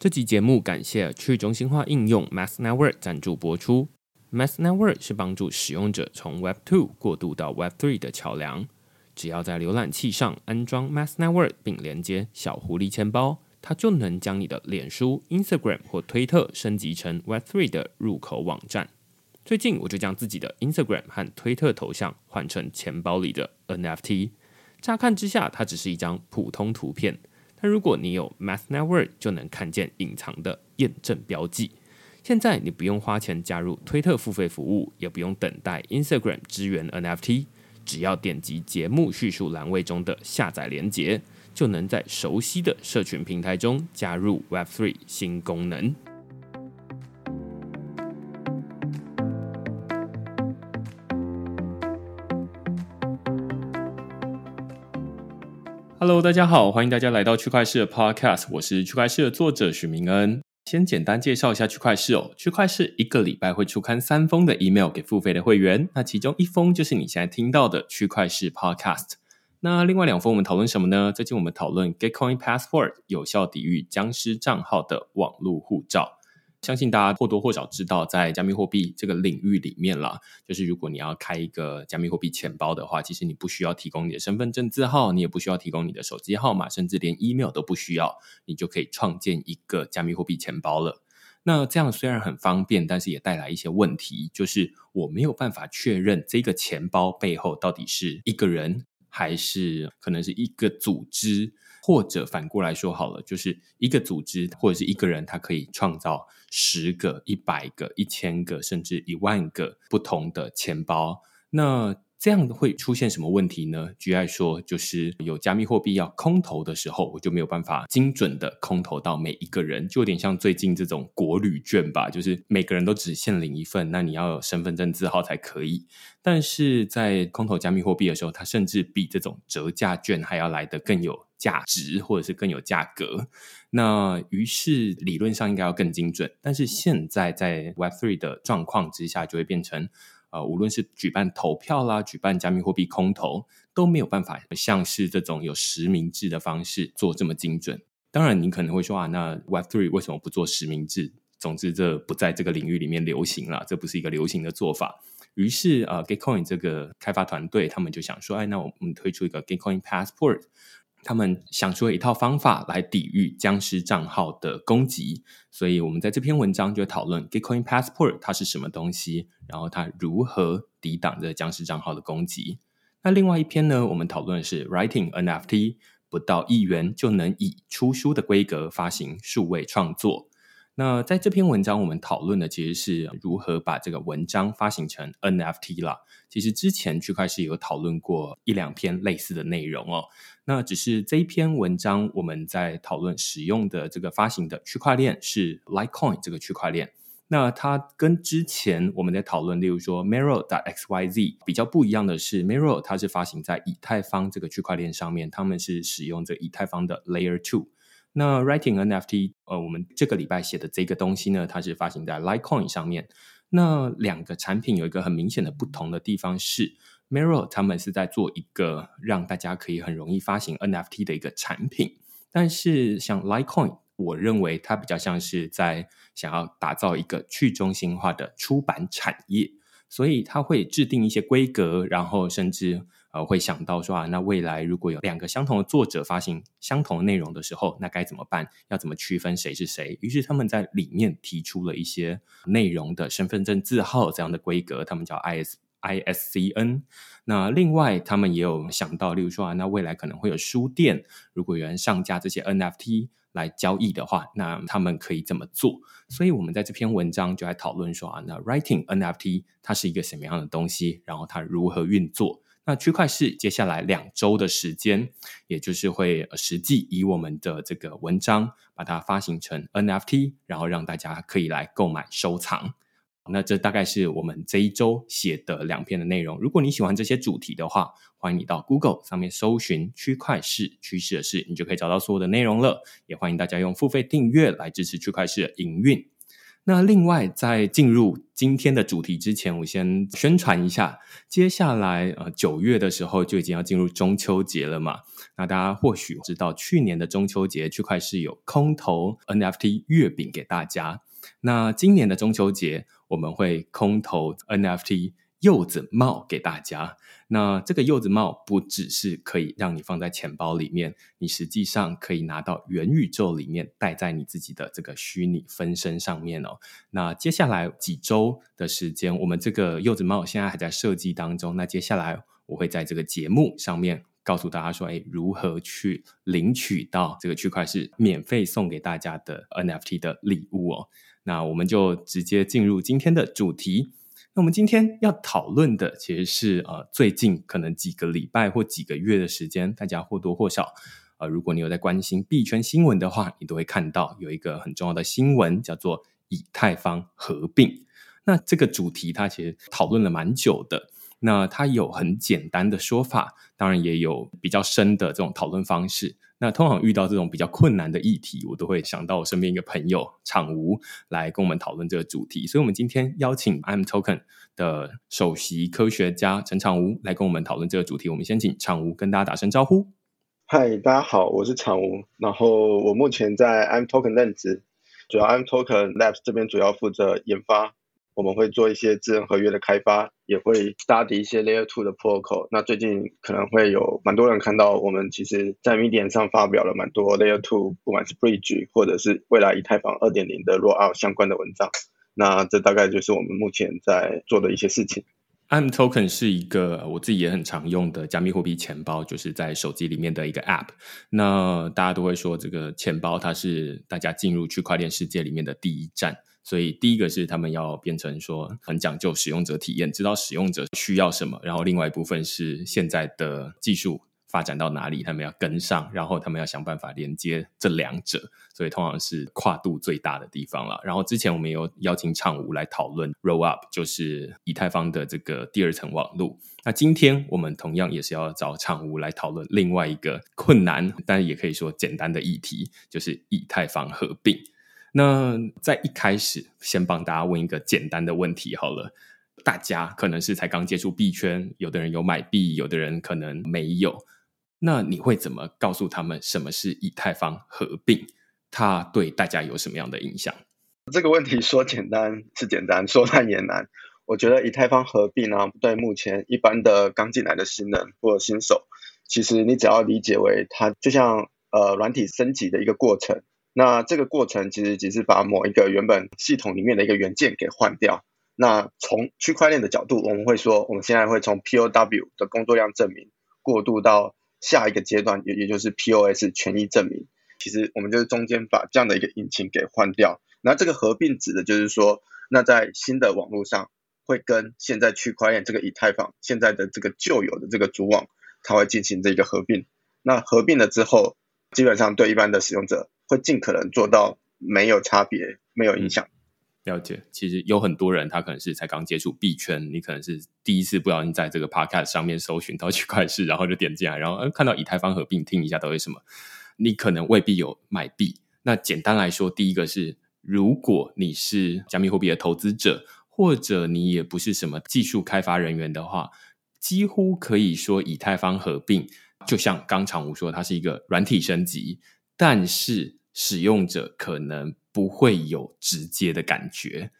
这集节目感谢去中心化应用 Mask Network 赞助播出。Mask Network 是帮助使用者从 Web2 过渡到 Web3 的桥梁。只要在浏览器上安装 Mask Network 并连接小狐狸钱包，它就能将你的脸书、Instagram 或推特升级成 Web3 的入口网站。最近我就将自己的 Instagram 和推特头像换成钱包里的 NFT。乍看之下，它只是一张普通图片，但如果你有 Mask Network， 就能看见隐藏的验证标记。现在你不用花钱加入推特付费服务，也不用等待 Instagram 支援 NFT， 只要点击节目叙述栏位中的下载连结，就能在熟悉的社群平台中加入 Web3 新功能。Hello， 大家好，欢迎大家来到区块市的 Podcast， 我是区块市的作者许明恩。先简单介绍一下区块市哦。区块市一个礼拜会出刊3封的 email 给付费的会员，那其中1封就是你现在听到的区块市 Podcast。那另外2封我们讨论什么呢？最近我们讨论 Gitcoin Passport 有效抵御僵尸账号的网络护照。相信大家或多或少知道，在加密货币这个领域里面啦，就是如果你要开一个加密货币钱包的话，其实你不需要提供你的身份证字号，你也不需要提供你的手机号码，甚至连 email 都不需要，你就可以创建一个加密货币钱包了。那这样虽然很方便，但是也带来一些问题，就是我没有办法确认这个钱包背后到底是一个人，还是可能是一个组织，或者反过来说好了，就是一个组织或者是一个人，他可以创造10个、100个、1000个甚至10000个不同的钱包。那这样会出现什么问题呢？举例来说，就是有加密货币要空投的时候，我就没有办法精准的空投到每一个人，就有点像最近这种国旅券吧，就是每个人都只限领1份，那你要有身份证字号才可以。但是在空投加密货币的时候，它甚至比这种折价券还要来得更有价值，或者是更有价格。那于是理论上应该要更精准，但是现在在 Web3 的状况之下，就会变成无论是举办投票啦，举办加密货币空投，都没有办法像是这种有实名制的方式做这么精准。当然你可能会说啊，那 Web3 为什么不做实名制？总之这不在这个领域里面流行啦，这不是一个流行的做法。于是Gitcoin 这个开发团队，他们就想说，哎，那我们推出一个 Gitcoin Passport，他们想出了一套方法来抵御僵尸账号的攻击，所以我们在这篇文章就讨论 Gitcoin Passport 它是什么东西，然后它如何抵挡着僵尸账号的攻击。那另外一篇呢，我们讨论的是 Writing NFT 不到1元就能以出书的规格发行数位创作。那在这篇文章我们讨论的其实是如何把这个文章发行成 NFT 啦。其实之前区块市有讨论过1-2篇类似的内容哦。那只是这一篇文章我们在讨论使用的这个发行的区块链是 Likecoin 这个区块链。那它跟之前我们在讨论例如说 Mirror.xyz 比较不一样的是， Mirror 它是发行在以太坊这个区块链上面，他们是使用这以太坊的 Layer 2。那 Writing NFT 我们这个礼拜写的这个东西呢，它是发行在 Litecoin 上面。那2个产品有一个很明显的不同的地方是， Mirror 他们是在做一个让大家可以很容易发行 NFT 的一个产品，但是像 Litecoin 我认为它比较像是在想要打造一个去中心化的出版产业，所以它会制定一些规格，然后甚至会想到说啊，那未来如果有2个相同的作者发行相同的内容的时候，那该怎么办？要怎么区分谁是谁？于是他们在里面提出了一些内容的身份证字号这样的规格，他们叫 ISCN。 那另外他们也有想到，例如说啊，那未来可能会有书店，如果有人上架这些 NFT 来交易的话，那他们可以怎么做？所以我们在这篇文章就来讨论说啊，那 Writing NFT 它是一个什么样的东西，然后它如何运作。那区块市接下来2周的时间，也就是会实际以我们的这个文章把它发行成 NFT， 然后让大家可以来购买收藏。那这大概是我们这1周写的2篇的内容。如果你喜欢这些主题的话，欢迎你到 Google 上面搜寻区块市，趋势的市，你就可以找到所有的内容了。也欢迎大家用付费订阅来支持区块市的营运。那另外在进入今天的主题之前，我先宣传一下，接下来9月的时候就已经要进入中秋节了嘛。那大家或许知道去年的中秋节区块市有空投 NFT 月饼给大家，那今年的中秋节我们会空投 NFT 柚子帽给大家。那这个柚子帽不只是可以让你放在钱包里面，你实际上可以拿到元宇宙里面，戴在你自己的这个虚拟分身上面哦。那接下来几周的时间，我们这个柚子帽现在还在设计当中，那接下来我会在这个节目上面告诉大家说，如何去领取到这个区块市免费送给大家的 NFT 的礼物哦。那我们就直接进入今天的主题。那我们今天要讨论的其实是最近可能几个礼拜或几个月的时间，大家或多或少如果你有在关心币圈新闻的话，你都会看到有一个很重要的新闻叫做以太坊合并。那这个主题它其实讨论了蛮久的，那它有很简单的说法，当然也有比较深的这种讨论方式。那通常遇到这种比较困难的议题，我都会想到我身边一个朋友昶吾来跟我们讨论这个主题，所以我们今天邀请 IMTOKEN 的首席科学家陈昶吾来跟我们讨论这个主题。我们先请昶吾跟大家打声招呼。嗨，大家好，我是昶吾，然后我目前在 IMTOKEN 任职，主要 IMTOKEN Labs 这边主要负责研发，我们会做一些智能合约的开发，也会 study 一些 Layer 2 的 protocol。 那最近可能会有蛮多人看到我们其实在 Medium 上发表了蛮多 Layer 2， 不管是 Bridge 或者是未来以太坊 2.0 的 Rollout 相关的文章。那这大概就是我们目前在做的一些事情。IMTOKEN 是一个我自己也很常用的加密货币钱包，就是在手机里面的一个 App。 那大家都会说这个钱包它是大家进入区块链世界里面的第一站，所以第一个是他们要变成说很讲究使用者体验，知道使用者需要什么，然后另外一部分是现在的技术发展到哪里他们要跟上，然后他们要想办法连接这两者，所以通常是跨度最大的地方了。然后之前我们有邀请昶吾来讨论 Roll Up， 就是以太坊的这个第二层网路。那今天我们同样也是要找昶吾来讨论另外一个困难但也可以说简单的议题，就是以太坊合并。那在一开始先帮大家问一个简单的问题好了，大家可能是才刚接触币圈，有的人有买币，有的人可能没有，那你会怎么告诉他们什么是以太坊合并，它对大家有什么样的影响？这个问题说简单是简单，说难也难。我觉得以太坊合并呢，对目前一般的刚进来的新人或者新手，其实你只要理解为它就像软体升级的一个过程。那这个过程其实只是把某一个原本系统里面的一个元件给换掉。那从区块链的角度，我们会说我们现在会从 POW 的工作量证明过渡到下一个阶段，也就是 POS 权益证明。其实我们就是中间把这样的一个引擎给换掉。那这个合并指的就是说，那在新的网络上会跟现在区块链这个以太坊现在的这个旧有的这个主网，它会进行这个合并。那合并了之后，基本上对一般的使用者会尽可能做到没有差别，没有影响。了解。其实有很多人他可能是才刚接触币圈，你可能是第一次不小心在这个 podcast 上面搜寻到区块市，然后就点进来，然后看到以太坊合并，听一下到底什么，你可能未必有买币。那简单来说，第一个是如果你是加密货币的投资者，或者你也不是什么技术开发人员的话，几乎可以说以太坊合并就像刚昶吾说，它是一个软体升级，但是使用者可能不会有直接的感觉。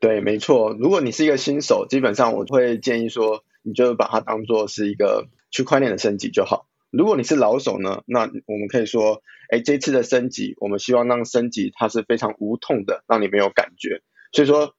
对，没错。如果你是一个新手，基本上我会建议说，你就把它当作是一个区块链的升级就好。如果你是老手呢，那我们可以说，这次的升级，我们希望让升级它是非常无痛的，让你没有感觉。所以说，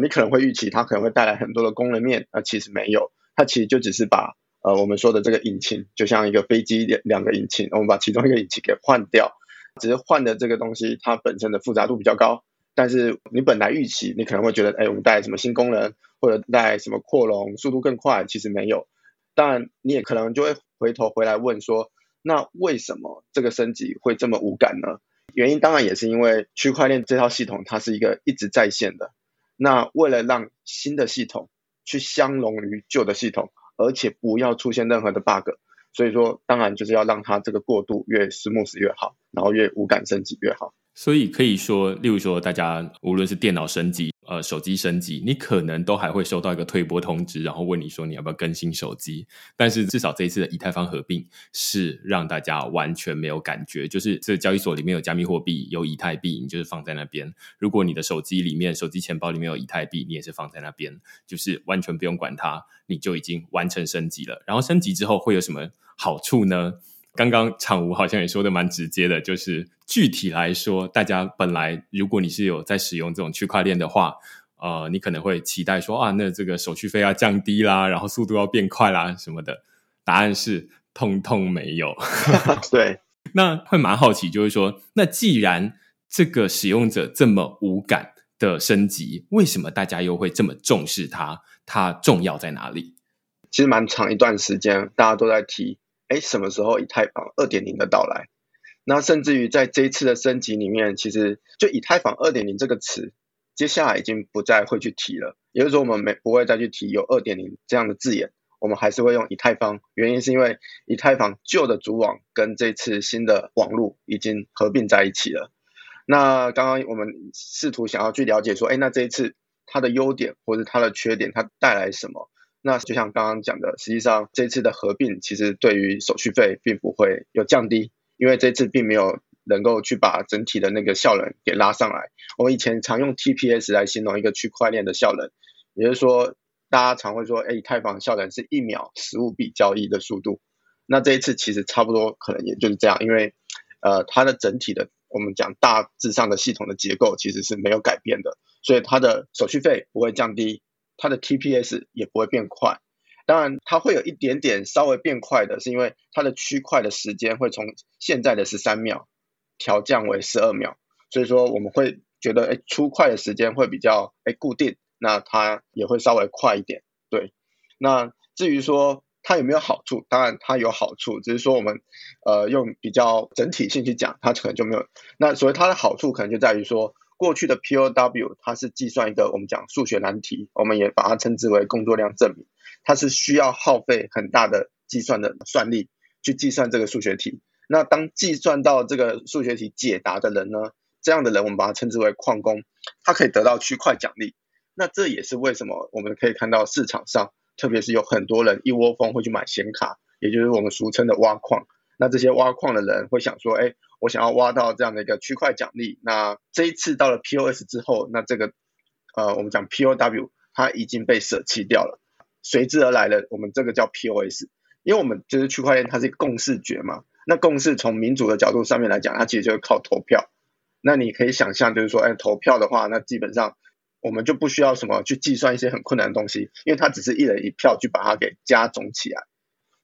你可能会预期它可能会带来很多的功能面，其实没有，它其实就只是把我们说的这个引擎，就像一个飞机两个引擎，我们把其中一个引擎给换掉。只是换的这个东西它本身的复杂度比较高，但是你本来预期你可能会觉得我们带来什么新功能，或者带来什么扩容速度更快，其实没有。当然你也可能就会回头回来问说，那为什么这个升级会这么无感呢？原因当然也是因为区块链这套系统它是一个一直在线的，那为了让新的系统去相容于旧的系统，而且不要出现任何的 bug，所以说当然就是要让它这个过渡越 smooth 越好，然后越无感升级越好。所以可以说，例如说大家无论是电脑升级手机升级，你可能都还会收到一个退拨通知，然后问你说你要不要更新手机。但是至少这一次的以太坊合并是让大家完全没有感觉，就是这交易所里面有加密货币，有以太币，你就是放在那边。如果你的手机里面，手机钱包里面有以太币，你也是放在那边，就是完全不用管它，你就已经完成升级了。然后升级之后会有什么好处呢？刚刚昶吾好像也说的蛮直接的，就是具体来说，大家本来如果你是有在使用这种区块链的话，你可能会期待说啊，那这个手续费要降低啦，然后速度要变快啦什么的。答案是通通没有。对，那会蛮好奇，就是说，那既然这个使用者这么无感的升级，为什么大家又会这么重视它？它重要在哪里？其实蛮长一段时间，大家都在提。什么时候以太坊 2.0 的到来？那甚至于在这一次的升级里面，其实就以太坊 2.0 这个词，接下来已经不再会去提了。也就是说，我们不会再去提有 2.0 这样的字眼，我们还是会用以太坊。原因是因为以太坊旧的主网跟这次新的网路已经合并在一起了。那刚刚我们试图想要去了解说，那这一次它的优点或者它的缺点，它带来什么？那就像刚刚讲的，实际上这次的合并其实对于手续费并不会有降低，因为这次并没有能够去把整体的那个效能给拉上来。我以前常用 TPS 来形容一个区块链的效能，也就是说大家常会说以太坊效能是一秒15笔交易的速度，那这一次其实差不多可能也就是这样，因为它的整体的我们讲大致上的系统的结构其实是没有改变的，所以它的手续费不会降低，它的 TPS 也不会变快。当然它会有一点点稍微变快的，是因为它的区块的时间会从现在的13秒调降为12秒，所以说我们会觉得出块的时间会比较固定，那它也会稍微快一点。对，那至于说它有没有好处，当然它有好处，只是说我们用比较整体性去讲，它可能就没有。那所谓它的好处可能就在于说，过去的 POW 它是计算一个我们讲数学难题，我们也把它称之为工作量证明，它是需要耗费很大的计算的算力去计算这个数学题。那当计算到这个数学题解答的人呢，这样的人我们把它称之为矿工，他可以得到区块奖励。那这也是为什么我们可以看到市场上特别是有很多人一窝蜂会去买显卡，也就是我们俗称的挖矿。那这些挖矿的人会想说我想要挖到这样的一个区块奖励。那这一次到了 POS 之后，那这个我们讲 POW 它已经被舍弃掉了，随之而来的我们这个叫 POS， 因为我们就是区块链它是共识决嘛。那共识从民主的角度上面来讲，它其实就是靠投票。那你可以想象就是说投票的话，那基本上我们就不需要什么去计算一些很困难的东西，因为它只是一人一票去把它给加总起来，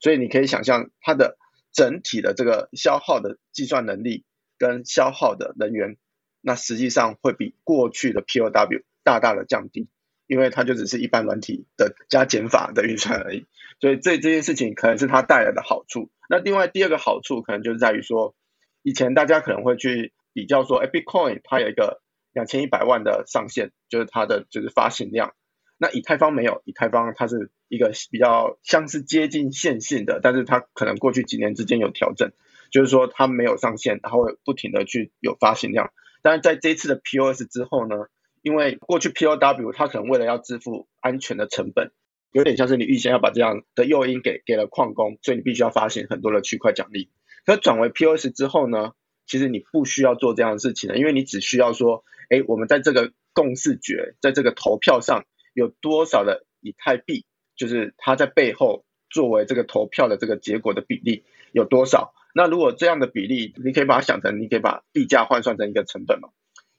所以你可以想象它的整体的这个消耗的计算能力跟消耗的人员，那实际上会比过去的 POW 大大的降低，因为它就只是一般软体的加减法的运算而已。所以这件事情可能是它带来的好处。那另外第二个好处可能就是在于说，以前大家可能会去比较说Bitcoin 它有一个2100万的上限，就是它的就是发行量。那以太坊没有，以太坊它是一个比较像是接近线性的，但是它可能过去几年之间有调整，就是说它没有上限，它会不停的去有发行量。但是在这一次的 POS 之后呢，因为过去 POW 它可能为了要支付安全的成本，有点像是你预先要把这样的诱因给了矿工，所以你必须要发行很多的区块奖励。可转为 POS 之后呢，其实你不需要做这样的事情了，因为你只需要说我们在这个共识决，在这个投票上有多少的以太币，就是它在背后作为这个投票的这个结果的比例有多少。那如果这样的比例，你可以把它想成，你可以把币价换算成一个成本嘛，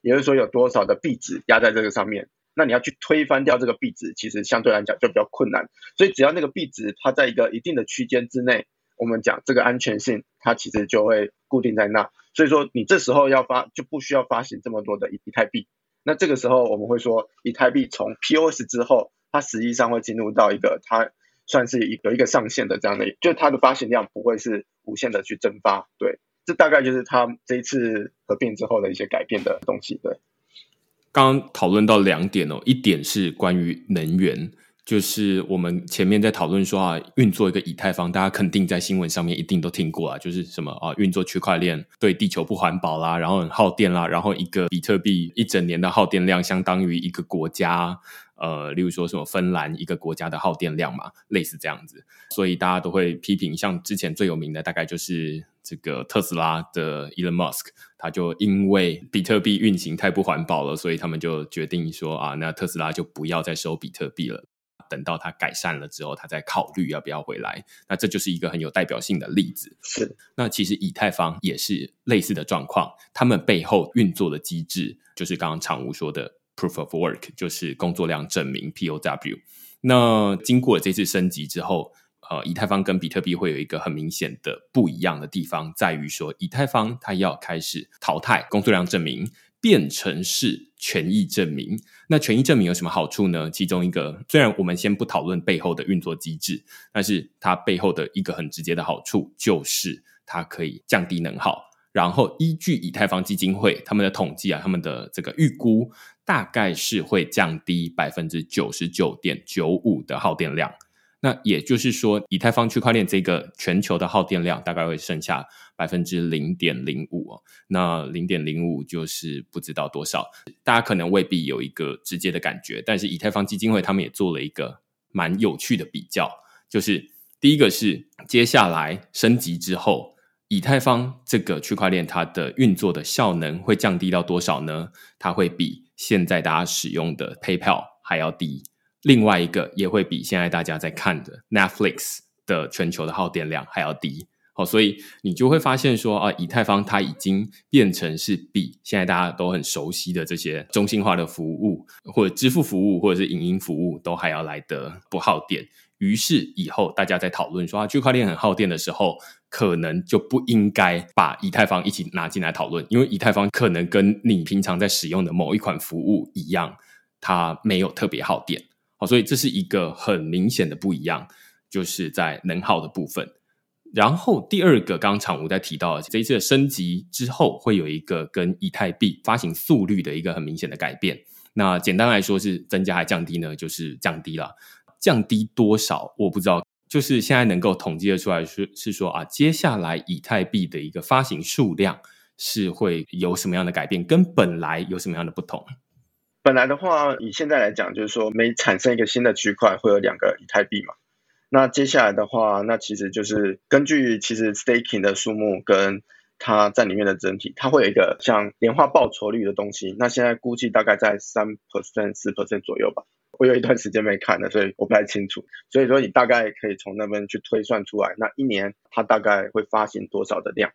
也就是说有多少的币值压在这个上面，那你要去推翻掉这个币值，其实相对来讲就比较困难。所以只要那个币值它在一个一定的区间之内，我们讲这个安全性它其实就会固定在那，所以说你这时候就不需要发行这么多的以太币。那这个时候我们会说，以太币从 POS 之后，它实际上会进入到一个它算是有一个上限的这样的，就是它的发行量不会是无限的去蒸发。对，这大概就是它这一次合并之后的一些改变的东西。对，刚刚讨论到两点一点是关于能源，就是我们前面在讨论说啊，运作一个以太坊，大家肯定在新闻上面一定都听过啊，就是什么啊，运作区块链对地球不环保啦，然后很耗电啦，然后一个比特币一整年的耗电量相当于一个国家，例如说什么芬兰一个国家的耗电量嘛，类似这样子。所以大家都会批评，像之前最有名的大概就是这个特斯拉的 Elon Musk， 他就因为比特币运行太不环保了，所以他们就决定说啊，那特斯拉就不要再收比特币了。等到它改善了之后，它再考虑要不要回来。那这就是一个很有代表性的例子。是，那其实以太坊也是类似的状况，他们背后运作的机制就是刚刚常务说的 Proof of Work， 就是工作量证明 POW。 那经过这次升级之后，以太坊跟比特币会有一个很明显的不一样的地方，在于说以太坊它要开始淘汰工作量证明，变成是权益证明。那权益证明有什么好处呢？其中一个，虽然我们先不讨论背后的运作机制，但是它背后的一个很直接的好处就是它可以降低能耗。然后依据以太坊基金会他们的统计啊，他们的这个预估大概是会降低 99.95% 的耗电量。那也就是说，以太坊区块链这个全球的耗电量大概会剩下 0.05%、哦、那 0.05 就是不知道多少，大家可能未必有一个直接的感觉，但是以太坊基金会他们也做了一个蛮有趣的比较，就是第一个是接下来升级之后，以太坊这个区块链它的运作的效能会降低到多少呢？它会比现在大家使用的 Paypal 还要低，另外一个也会比现在大家在看的 Netflix 的全球的耗电量还要低。好，所以你就会发现说啊，以太坊它已经变成是比现在大家都很熟悉的这些中心化的服务或者支付服务或者是影音服务都还要来得不耗电。于是以后大家在讨论说啊，区块链很耗电的时候，可能就不应该把以太坊一起拿进来讨论，因为以太坊可能跟你平常在使用的某一款服务一样，它没有特别耗电。好，所以这是一个很明显的不一样，就是在能耗的部分。然后第二个，刚刚常务在提到的这一次的升级之后，会有一个跟以太币发行速率的一个很明显的改变。那简单来说是增加还降低呢？就是降低了，降低多少我不知道，就是现在能够统计的出来 是说啊，接下来以太币的一个发行数量是会有什么样的改变，跟本来有什么样的不同。本来的话，以现在来讲，就是说每产生一个新的区块会有2个以太币嘛。那接下来的话，那其实就是根据其实 staking 的数目跟它在里面的整体，它会有一个像年化报酬率的东西。那现在估计大概在 3%、4% 左右吧。我有一段时间没看了，所以我不太清楚。所以说你大概可以从那边去推算出来，那一年它大概会发行多少的量。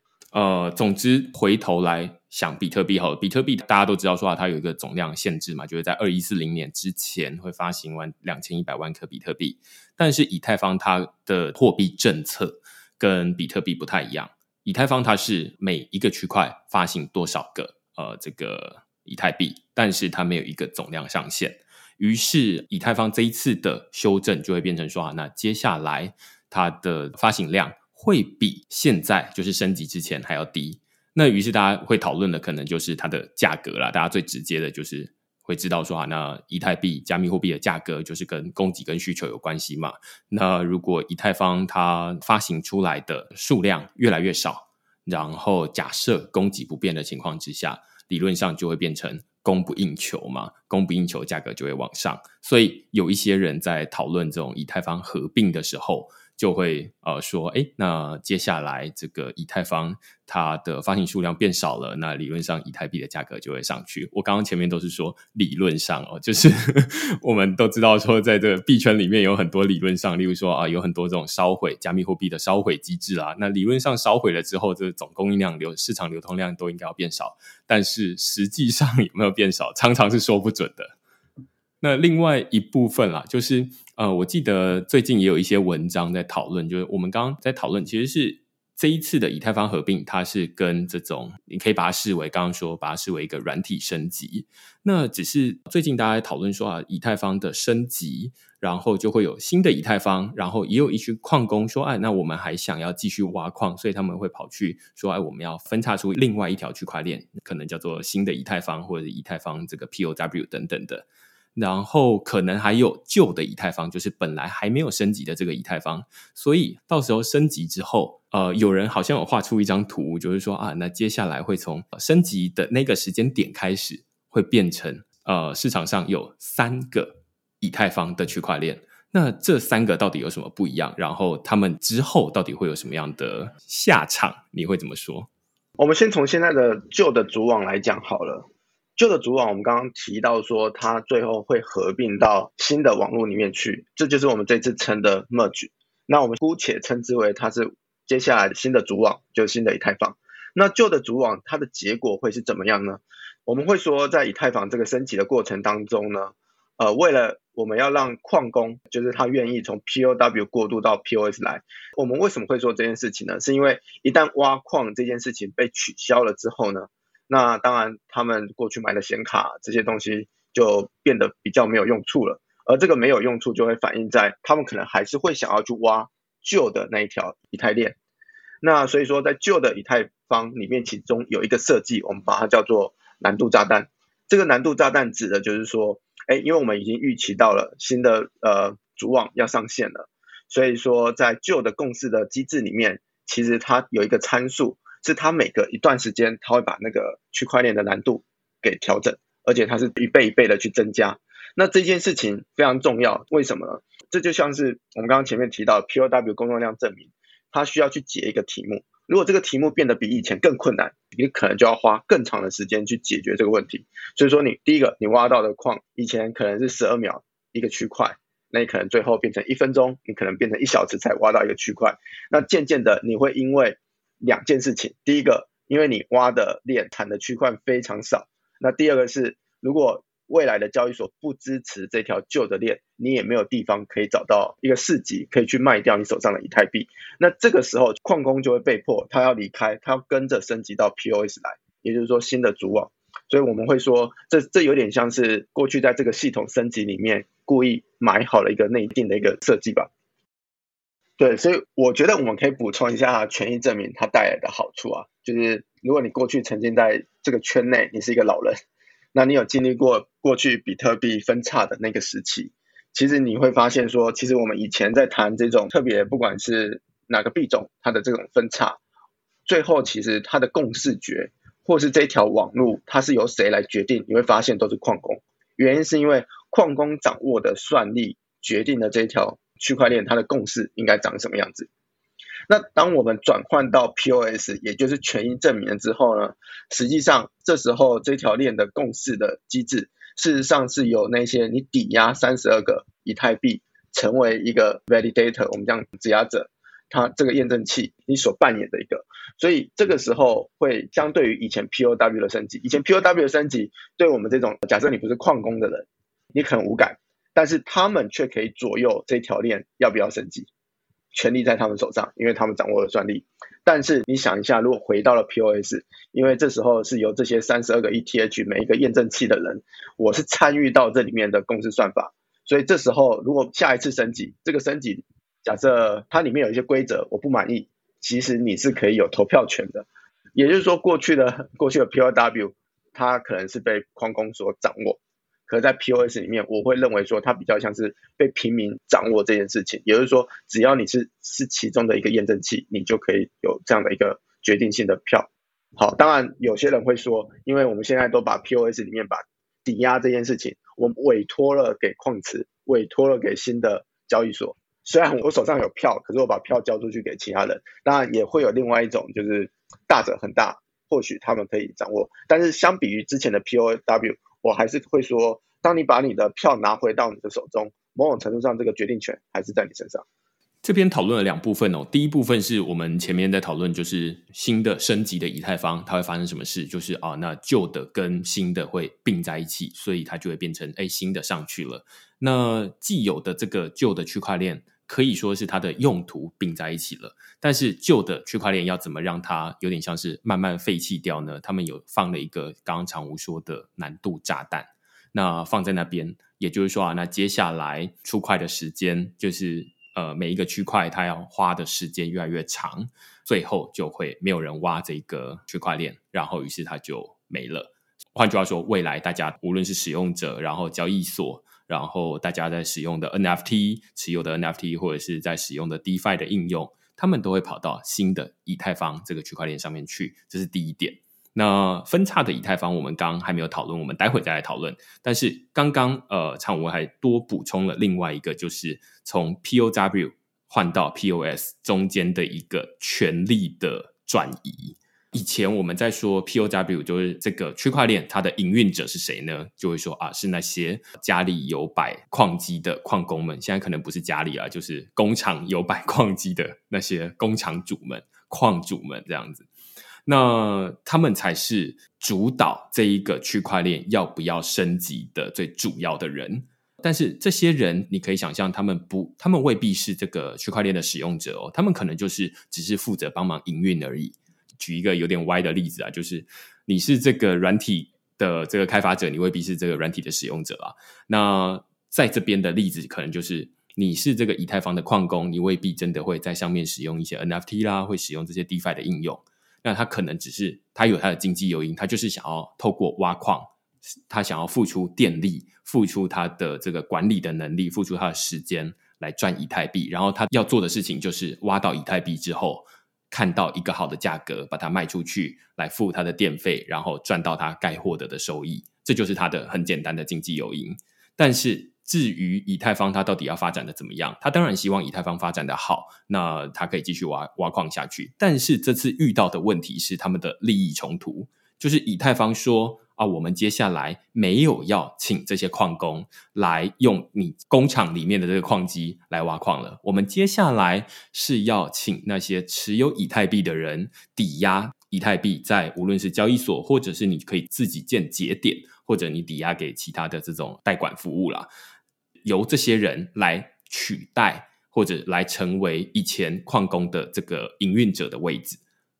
总之回头来想比特币好了，比特币大家都知道说它有一个总量限制嘛，就是在2140年之前会发行完2100万颗比特币。但是以太坊它的货币政策跟比特币不太一样，以太坊它是每一个区块发行多少个这个以太币，但是它没有一个总量上限。于是以太坊这一次的修正就会变成说，那接下来它的发行量会比现在就是升级之前还要低。那于是大家会讨论的可能就是它的价格啦，大家最直接的就是会知道说啊，那以太币加密货币的价格就是跟供给跟需求有关系嘛。那如果以太坊它发行出来的数量越来越少，然后假设供给不变的情况之下，理论上就会变成供不应求嘛，供不应求价格就会往上。所以有一些人在讨论这种以太坊合并的时候就会说，那接下来这个以太坊它的发行数量变少了，那理论上以太币的价格就会上去。我刚刚前面都是说理论上哦，就是我们都知道说在这个币圈里面有很多理论上，例如说有很多这种烧毁加密货币的烧毁机制啦，那理论上烧毁了之后，这总供应量市场流通量都应该要变少，但是实际上有没有变少常常是说不准的。那另外一部分啦，就是我记得最近也有一些文章在讨论，就是我们刚刚在讨论其实是这一次的以太坊合并，它是跟这种你可以把它视为刚刚说把它视为一个软体升级。那只是最近大家在讨论说以太坊的升级，然后就会有新的以太坊，然后也有一群矿工说那我们还想要继续挖矿，所以他们会跑去说我们要分叉出另外一条区块链，可能叫做新的以太坊或者以太坊这个 POW 等等的。然后可能还有旧的以太坊，就是本来还没有升级的这个以太坊。所以到时候升级之后有人好像有画出一张图，就是说啊，那接下来会从升级的那个时间点开始会变成市场上有3个以太坊的区块链，那这3个到底有什么不一样，然后他们之后到底会有什么样的下场，你会怎么说？我们先从现在的旧的主网来讲好了。旧的主网我们刚刚提到说它最后会合并到新的网络里面去，这就是我们这次称的 merge， 那我们姑且称之为它是接下来新的主网，就是新的以太坊。那旧的主网它的结果会是怎么样呢？我们会说在以太坊这个升级的过程当中呢，为了我们要让矿工就是他愿意从 POW 过渡到 POS 来，我们为什么会做这件事情呢？是因为一旦挖矿这件事情被取消了之后呢，那当然他们过去买的显卡这些东西就变得比较没有用处了，而这个没有用处就会反映在他们可能还是会想要去挖旧的那一条以太链。那所以说在旧的以太坊里面，其中有一个设计我们把它叫做难度炸弹。这个难度炸弹指的就是说因为我们已经预期到了新的主网要上线了，所以说在旧的共识的机制里面，其实它有一个参数是它每隔一段时间它会把那个区块链的难度给调整，而且它是一倍一倍的去增加。那这件事情非常重要，为什么呢？这就像是我们刚刚前面提到 POW 工作量证明，它需要去解一个题目，如果这个题目变得比以前更困难，你可能就要花更长的时间去解决这个问题。所以说你第一个，你挖到的矿以前可能是12秒一个区块，那你可能最后变成1分钟，你可能变成1小时才挖到一个区块。那渐渐的你会因为两件事情，第一个因为你挖的链产的区块非常少，那第二个是如果未来的交易所不支持这条旧的链，你也没有地方可以找到一个市集可以去卖掉你手上的以太币。那这个时候矿工就会被迫他要离开，他要跟着升级到 POS 来，也就是说新的主网。所以我们会说 这有点像是过去在这个系统升级里面故意埋好了一个内定的一个设计吧。对，所以我觉得我们可以补充一下权益证明它带来的好处啊，就是如果你过去曾经在这个圈内你是一个老人，那你有经历过过去比特币分叉的那个时期，其实你会发现说，其实我们以前在谈这种特别不管是哪个币种它的这种分叉，最后其实它的共识决或是这条网路它是由谁来决定，你会发现都是矿工。原因是因为矿工掌握的算力决定了这条区块链它的共识应该长什么样子。那当我们转换到 POS 也就是权益证明了之后呢，实际上这时候这条链的共识的机制事实上是由那些你抵押32个以太币成为一个 validator 我们讲质押者，它这个验证器你所扮演的一个。所以这个时候会相对于以前 POW 的升级，以前 POW 的升级对我们这种假设你不是矿工的人你可能无感，但是他们却可以左右这条链要不要升级，权力在他们手上，因为他们掌握了算力。但是你想一下，如果回到了 POS， 因为这时候是由这些32个 ETH 每一个验证器的人，我是参与到这里面的共识算法，所以这时候如果下一次升级，这个升级假设它里面有一些规则我不满意，其实你是可以有投票权的。也就是说过去的 POW 它可能是被矿工所掌握，可在 POS 里面我会认为说它比较像是被平民掌握这件事情，也就是说只要你是其中的一个验证器，你就可以有这样的一个决定性的票。好，当然有些人会说因为我们现在都把 POS 里面把抵押这件事情我们委托了给矿池，委托了给新的交易所，虽然我手上有票，可是我把票交出去给其他人。当然也会有另外一种就是大者恒大，或许他们可以掌握，但是相比于之前的 POW，我还是会说当你把你的票拿回到你的手中，某种程度上这个决定权还是在你身上。这边讨论了两部分哦，第一部分是我们前面在讨论就是新的升级的以太坊它会发生什么事，就是那旧的跟新的会并在一起，所以它就会变成新的上去了，那既有的这个旧的区块链可以说是它的用途并在一起了，但是旧的区块链要怎么让它有点像是慢慢废弃掉呢？他们有放了一个刚刚常无说的难度炸弹，那放在那边，也就是说那接下来出块的时间就是每一个区块它要花的时间越来越长，最后就会没有人挖这个区块链，然后于是它就没了。换句话说，未来大家无论是使用者，然后交易所，然后大家在使用的 NFT 持有的 NFT 或者是在使用的 DeFi 的应用，他们都会跑到新的以太坊这个区块链上面去，这是第一点。那分叉的以太坊我们刚刚还没有讨论，我们待会再来讨论。但是刚刚畅文还多补充了另外一个，就是从 POW 换到 POS 中间的一个权力的转移。以前我们在说 POW 就是这个区块链它的营运者是谁呢，就会说啊，是那些家里有摆矿机的矿工们，现在可能不是家里啊，就是工厂有摆矿机的那些工厂主们矿主们这样子，那他们才是主导这一个区块链要不要升级的最主要的人。但是这些人你可以想象，他们未必是这个区块链的使用者哦，他们可能就是只是负责帮忙营运而已。举一个有点歪的例子啊，就是你是这个软体的这个开发者，你未必是这个软体的使用者啊。那在这边的例子可能就是你是这个以太坊的矿工，你未必真的会在上面使用一些 NFT 啦，会使用这些 DeFi 的应用。那他可能只是他有他的经济诱因，他就是想要透过挖矿，他想要付出电力，付出他的这个管理的能力，付出他的时间来赚以太币。然后他要做的事情就是挖到以太币之后，看到一个好的价格把它卖出去来付他的电费，然后赚到他该获得的收益，这就是他的很简单的经济诱因。但是至于以太坊它到底要发展的怎么样，他当然希望以太坊发展的好，那他可以继续 挖矿下去。但是这次遇到的问题是他们的利益冲突，就是以太坊说啊，我们接下来没有要请这些矿工来用你工厂里面的这个矿机来挖矿了，我们接下来是要请那些持有以太币的人抵押以太币，在无论是交易所或者是你可以自己建节点，或者你抵押给其他的这种代管服务啦，由这些人来取代或者来成为以前矿工的这个营运者的位置。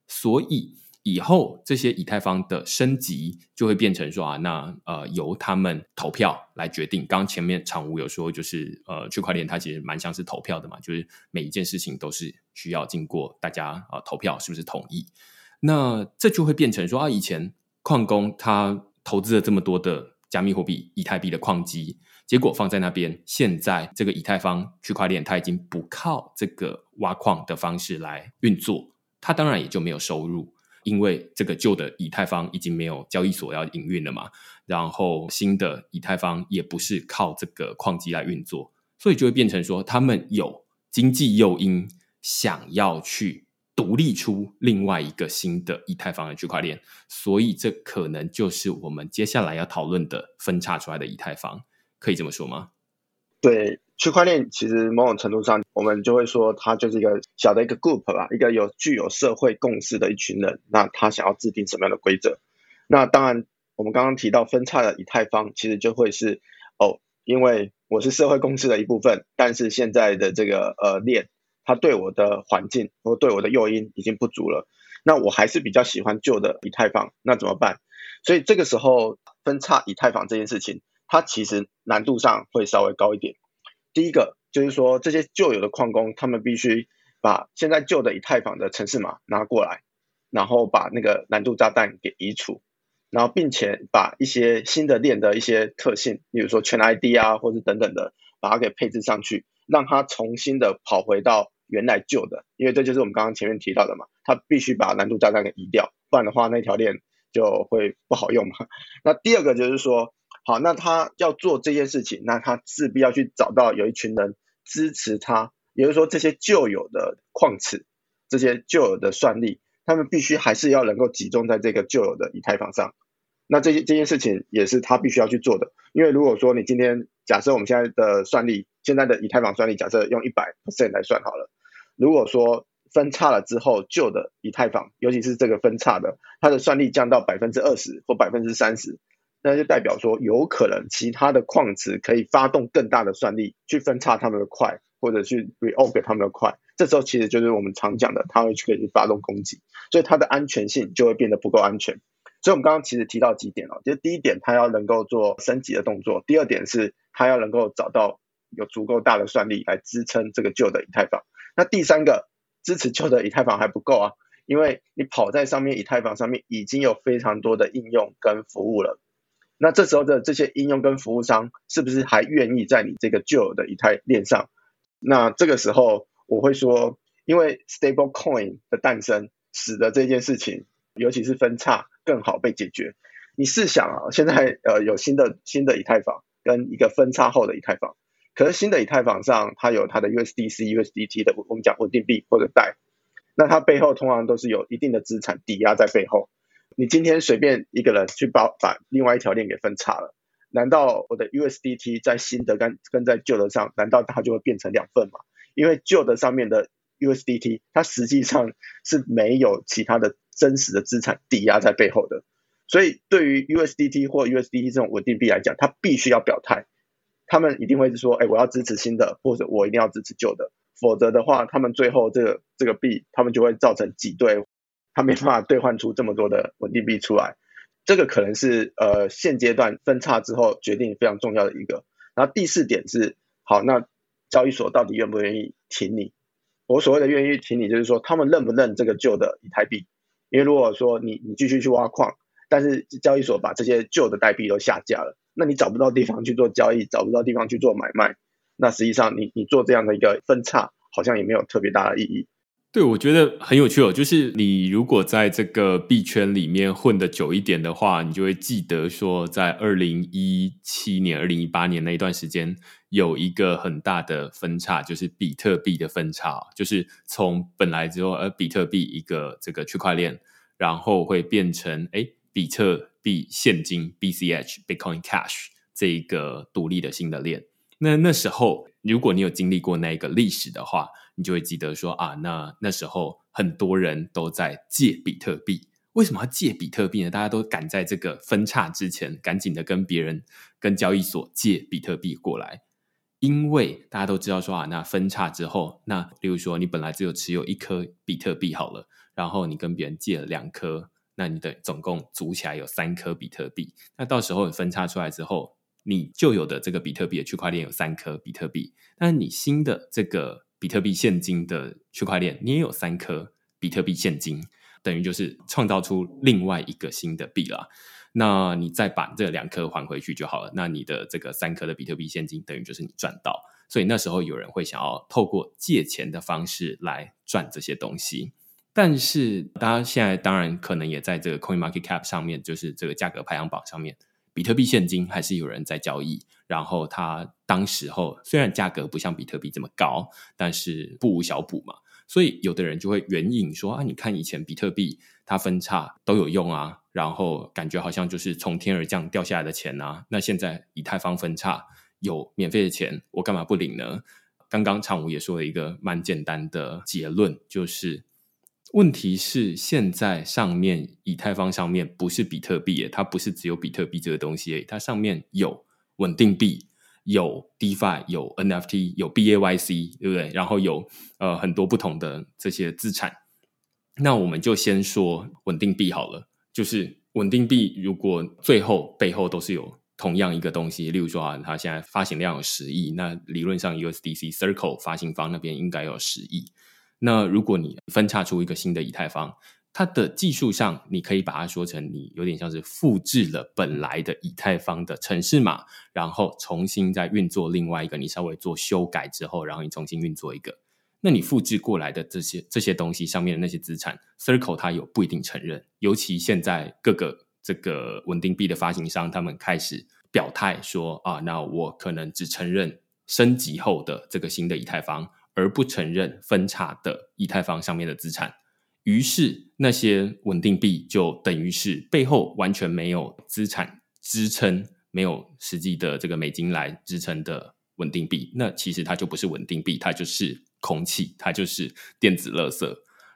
所以以后这些以太坊的升级就会变成说啊，那由他们投票来决定。刚前面常无有说，就是区块链它其实蛮像是投票的嘛，就是每一件事情都是需要经过大家投票是不是同意。那这就会变成说啊，以前矿工他投资了这么多的加密货币以太币的矿机，结果放在那边，现在这个以太坊区块链它已经不靠这个挖矿的方式来运作，它当然也就没有收入。因为这个旧的以太坊已经没有交易所要营运了嘛，然后新的以太坊也不是靠这个矿机来运作，所以就会变成说他们有经济诱因想要去独立出另外一个新的以太坊的区块链，所以这可能就是我们接下来要讨论的分叉出来的以太坊，可以这么说吗？对，区块链其实某种程度上我们就会说它就是一个小的一个 group 吧，一个具有社会共识的一群人，那他想要制定什么样的规则。那当然我们刚刚提到分叉的以太坊其实就会是因为我是社会共识的一部分，但是现在的这个链它对我的环境或对我的诱因已经不足了，那我还是比较喜欢旧的以太坊，那怎么办？所以这个时候分叉以太坊这件事情它其实难度上会稍微高一点。第一个就是说这些旧有的矿工他们必须把现在旧的以太坊的程式码拿过来，然后把那个难度炸弹给移除，然后并且把一些新的链的一些特性，例如说全 ID 啊或者等等的，把它给配置上去，让它重新的跑回到原来旧的。因为这就是我们刚刚前面提到的嘛，它必须把难度炸弹给移掉，不然的话那条链就会不好用嘛。那第二个就是说好，那他要做这件事情，那他势必要去找到有一群人支持他，也就是说这些旧有的矿池，这些旧有的算力，他们必须还是要能够集中在这个旧有的以太坊上。那这件事情也是他必须要去做的，因为如果说你今天假设我们现在的算力，现在的以太坊算力假设用 100% 来算好了，如果说分叉了之后，旧的以太坊尤其是这个分叉的，它的算力降到 20% 或 30%，那就代表说有可能其他的矿池可以发动更大的算力去分叉他们的块，或者去 reorg 他们的块，这时候其实就是我们常讲的它会去发动攻击，所以它的安全性就会变得不够安全。所以我们刚刚其实提到几点就是第一点它要能够做升级的动作，第二点是它要能够找到有足够大的算力来支撑这个旧的以太坊，那第三个支持旧的以太坊还不够啊，因为你跑在上面以太坊上面已经有非常多的应用跟服务了，那这时候的这些应用跟服务商是不是还愿意在你这个旧有的以太链上？那这个时候我会说，因为 stablecoin 的诞生使得这件事情，尤其是分叉更好被解决。你试想啊，现在有新的以太坊跟一个分叉后的以太坊，可是新的以太坊上它有它的 USDC、USDT 的我们讲稳定币或者贷，那它背后通常都是有一定的资产抵押在背后。你今天随便一个人去把另外一条链给分叉了，难道我的 USDT 在新的跟在旧的上，难道它就会变成两份吗？因为旧的上面的 USDT 它实际上是没有其他的真实的资产抵押在背后的，所以对于 USDT 或 USDT 这种稳定币来讲，它必须要表态，他们一定会说，我要支持新的，或者我一定要支持旧的，否则的话他们最后这个币他们就会造成挤兑，他没办法兑换出这么多的稳定币出来。这个可能是现阶段分叉之后决定非常重要的一个。然后第四点是，好，那交易所到底愿不愿意挺你？我所谓的愿意挺你，就是说他们认不认这个旧的以太币？因为如果说你继续去挖矿，但是交易所把这些旧的代币都下架了，那你找不到地方去做交易，找不到地方去做买卖，那实际上你做这样的一个分叉好像也没有特别大的意义。对，我觉得很有趣哦，就是你如果在这个币圈里面混得久一点的话，你就会记得说在2017年2018年那一段时间有一个很大的分叉，就是比特币的分叉，就是从本来之后比特币一个这个区块链，然后会变成比特币现金 BCH Bitcoin Cash 这一个独立的新的链。那时候如果你有经历过那一个历史的话，你就会记得说那时候很多人都在借比特币。为什么要借比特币呢？大家都赶在这个分叉之前赶紧的跟别人跟交易所借比特币过来，因为大家都知道说那分叉之后，那例如说你本来只有持有一颗比特币好了，然后你跟别人借了两颗，那你的总共组起来有三颗比特币，那到时候你分叉出来之后，你旧有的这个比特币的区块链有三颗比特币，那你新的这个比特币现金的区块链你也有三颗比特币现金，等于就是创造出另外一个新的币啦。那你再把这两颗还回去就好了，那你的这个三颗的比特币现金等于就是你赚到。所以那时候有人会想要透过借钱的方式来赚这些东西，但是大家现在当然可能也在这个 CoinMarketCap 上面，就是这个价格排行榜上面，比特币现金还是有人在交易，然后它当时候虽然价格不像比特币这么高，但是不无小补嘛。所以有的人就会援引说你看以前比特币它分叉都有用啊，然后感觉好像就是从天而降掉下来的钱啊，那现在以太坊分叉有免费的钱，我干嘛不领呢？刚刚昶吾也说了一个蛮简单的结论，就是问题是现在上面以太坊上面不是比特币耶，它不是只有比特币这个东西耶，它上面有稳定币，有 DeFi， 有 NFT， 有 BAYC， 对不对？然后有很多不同的这些资产。那我们就先说稳定币好了，就是稳定币如果最后背后都是有同样一个东西，例如说它现在发行量有10亿，那理论上 USDC Circle 发行方那边应该有10亿。那如果你分叉出一个新的以太坊，它的技术上你可以把它说成你有点像是复制了本来的以太坊的程式码，然后重新再运作另外一个，你稍微做修改之后，然后你重新运作一个。那你复制过来的这些东西上面的那些资产 Circle 它有不一定承认，尤其现在各个这个稳定币的发行商他们开始表态说那我可能只承认升级后的这个新的以太坊，而不承认分叉的以太坊上面的资产。于是那些稳定币就等于是背后完全没有资产支撑，没有实际的这个美金来支撑的稳定币，那其实它就不是稳定币，它就是空气，它就是电子垃圾，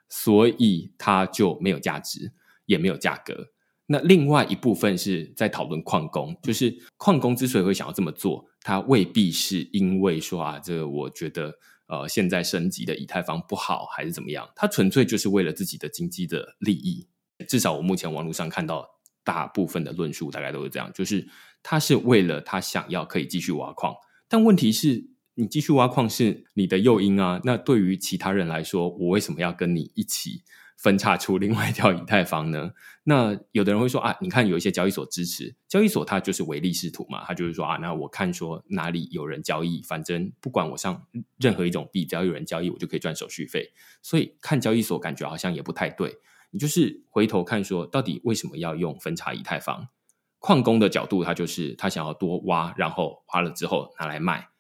所以它就没有价值也没有价格。那另外一部分是在讨论矿工，就是矿工之所以会想要这么做，它未必是因为说这个我觉得现在升级的以太坊不好还是怎么样，它纯粹就是为了自己的经济的利益。至少我目前网络上看到大部分的论述大概都是这样，就是它是为了它想要可以继续挖矿，但问题是你继续挖矿是你的诱因那对于其他人来说，我为什么要跟你一起分叉出另外一条以太坊呢？那有的人会说啊，你看有一些交易所支持，交易所它就是唯利是图嘛，它就是说啊，那我看说哪里有人交易，反正不管我上任何一种币，只要有人交易我就可以赚手续费，所以看交易所感觉好像也不太对。你就是回头看说到底为什么要用分叉以太坊，矿工的角度它就是它想要多挖，然后挖了之后拿来卖。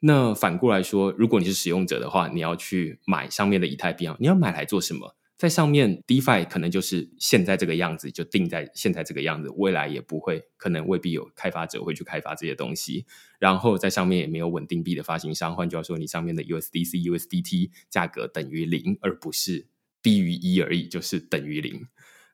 那反过来说，如果你是使用者的话，你要去买上面的以太币，你要买来做什么？在上面 DeFi 可能就是现在这个样子，就定在现在这个样子，未来也不会，可能未必有开发者会去开发这些东西，然后在上面也没有稳定币的发行商，换句话说你上面的 USDC、USDT 价格等于0，而不是低于1而已，就是等于0。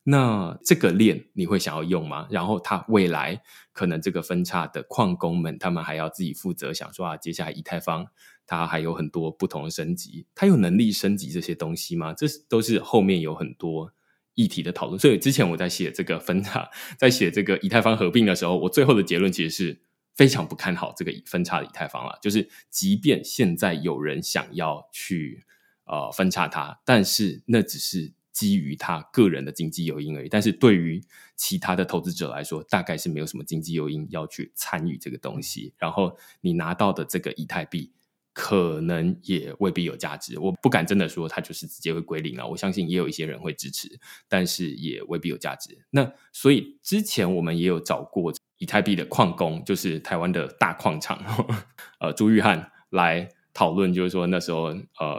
那这个链你会想要用吗？然后它未来可能这个分叉的矿工们他们还要自己负责想说啊，接下来以太坊它还有很多不同的升级，它有能力升级这些东西吗？这都是后面有很多议题的讨论。所以之前我在写这个分叉，在写这个以太坊合并的时候，我最后的结论其实是非常不看好这个分叉的以太坊啦，就是即便现在有人想要去分叉它，但是那只是基于他个人的经济诱因而已，但是对于其他的投资者来说，大概是没有什么经济诱因要去参与这个东西，然后你拿到的这个以太币可能也未必有价值。我不敢真的说它就是直接会归零了，我相信也有一些人会支持，但是也未必有价值。那所以之前我们也有找过以太币的矿工，就是台湾的大矿场朱玉汉来讨论，就是说那时候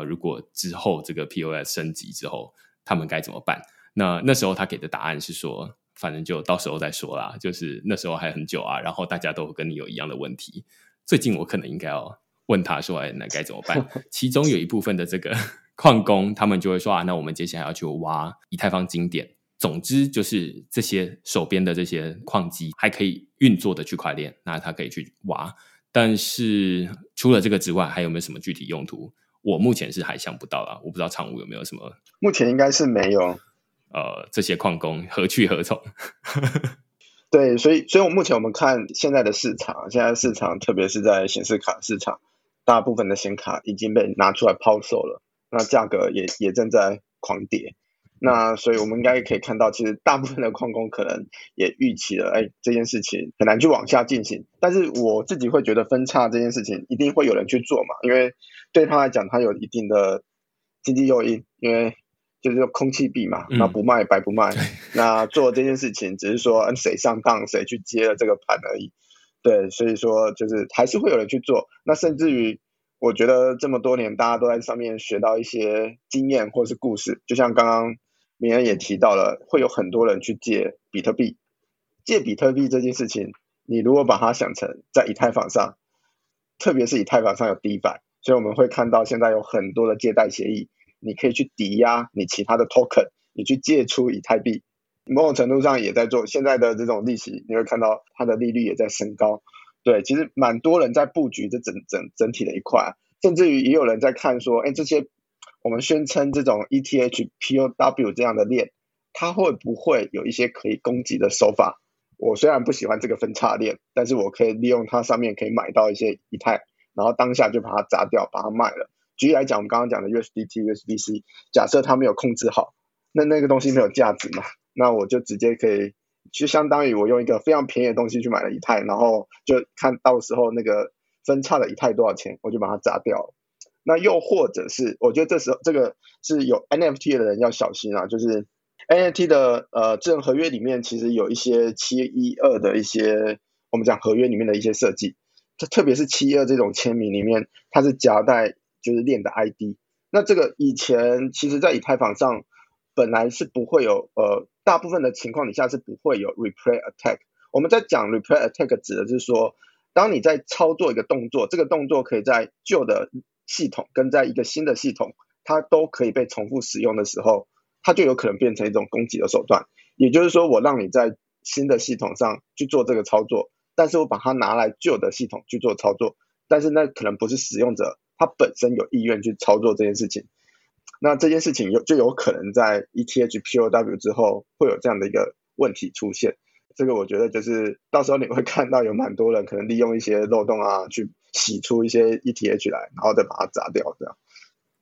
如果之后这个 POS 升级之后他们该怎么办。那时候他给的答案是说反正就到时候再说啦，就是那时候还很久啊，然后大家都跟你有一样的问题。最近我可能应该要问他说哎，那该怎么办？其中有一部分的这个矿工他们就会说啊，那我们接下来要去挖以太坊经典，总之就是这些手边的这些矿机还可以运作的区块链，那他可以去挖。但是除了这个之外还有没有什么具体用途，我目前是还想不到啦，我不知道常务有没有什么。目前应该是没有。这些矿工何去何从？对，所以我们看现在的市场，现在市场特别是在显示卡市场，大部分的显卡已经被拿出来抛售了，那价格也正在狂跌。那所以我们应该可以看到，其实大部分的矿工可能也预期了，哎，这件事情很难去往下进行。但是我自己会觉得分叉这件事情一定会有人去做嘛，因为对他来讲他有一定的经济诱因，因为就是空气币嘛，那不卖白不卖，那做这件事情只是说谁上当谁去接了这个盘而已。对，所以说就是还是会有人去做。那甚至于我觉得这么多年大家都在上面学到一些经验或是故事，就像刚刚明恩也提到了，会有很多人去借比特币。借比特币这件事情，你如果把它想成在以太坊上，特别是以太坊上有 DeFi， 所以我们会看到现在有很多的借贷协议，你可以去抵押你其他的 token， 你去借出以太币，某种程度上也在做现在的这种利息，你会看到它的利率也在升高。对，其实蛮多人在布局这整体的一块，甚至于也有人在看说，哎，这些我们宣称这种 ETH、POW 这样的链，它会不会有一些可以攻击的手法？我虽然不喜欢这个分叉链，但是我可以利用它上面可以买到一些以太，然后当下就把它砸掉，把它卖了。举例来讲，我们刚刚讲的 USDT、USDC， 假设它没有控制好，那个东西没有价值嘛，那我就直接可以，就相当于我用一个非常便宜的东西去买了以太，然后就看到时候那个分叉的以太多少钱，我就把它砸掉了。那又或者是我觉得这时候这个是有 NFT 的人要小心啊，就是 NFT 的智能合约里面其实有一些712的一些我们讲合约里面的一些设计，特别是712这种签名里面它是夹带就是链的 ID。 那这个以前其实在以太坊上本来是不会有大部分的情况底下是不会有 replay attack。 我们在讲 replay attack 指的是说当你在操作一个动作，这个动作可以在旧的系统跟在一个新的系统它都可以被重复使用的时候，它就有可能变成一种攻击的手段。也就是说我让你在新的系统上去做这个操作，但是我把它拿来旧的系统去做操作，但是那可能不是使用者他本身有意愿去操作这件事情。那这件事情就有可能在 ETH POW 之后会有这样的一个问题出现。这个我觉得就是到时候你会看到有蛮多人可能利用一些漏洞啊去洗出一些 ETH 来，然后再把它砸掉这样。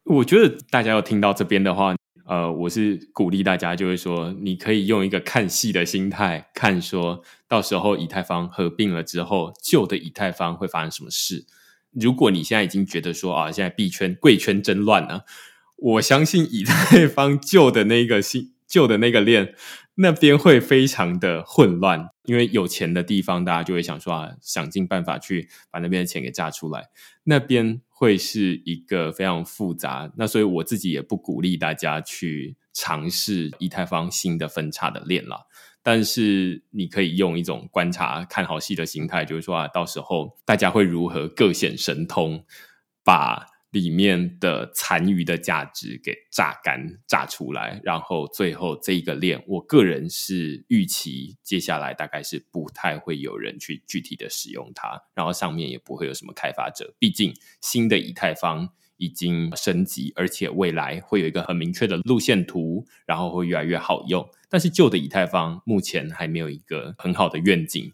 我觉得大家有听到这边的话，我是鼓励大家，就是说你可以用一个看戏的心态看，说到时候以太坊合并了之后，旧的以太坊会发生什么事。如果你现在已经觉得说啊，现在币圈贵圈真乱了，我相信以太坊旧的那个链那边会非常的混乱，因为有钱的地方大家就会想说啊，想尽办法去把那边的钱给榨出来，那边会是一个非常复杂。那所以我自己也不鼓励大家去尝试以太坊新的分叉的链啦，但是你可以用一种观察看好戏的心态，就是说啊，到时候大家会如何各显神通，把里面的残余的价值给榨干榨出来，然后最后这一个链，我个人是预期接下来大概是不太会有人去具体的使用它，然后上面也不会有什么开发者，毕竟新的以太坊已经升级，而且未来会有一个很明确的路线图，然后会越来越好用。但是旧的以太坊目前还没有一个很好的愿景，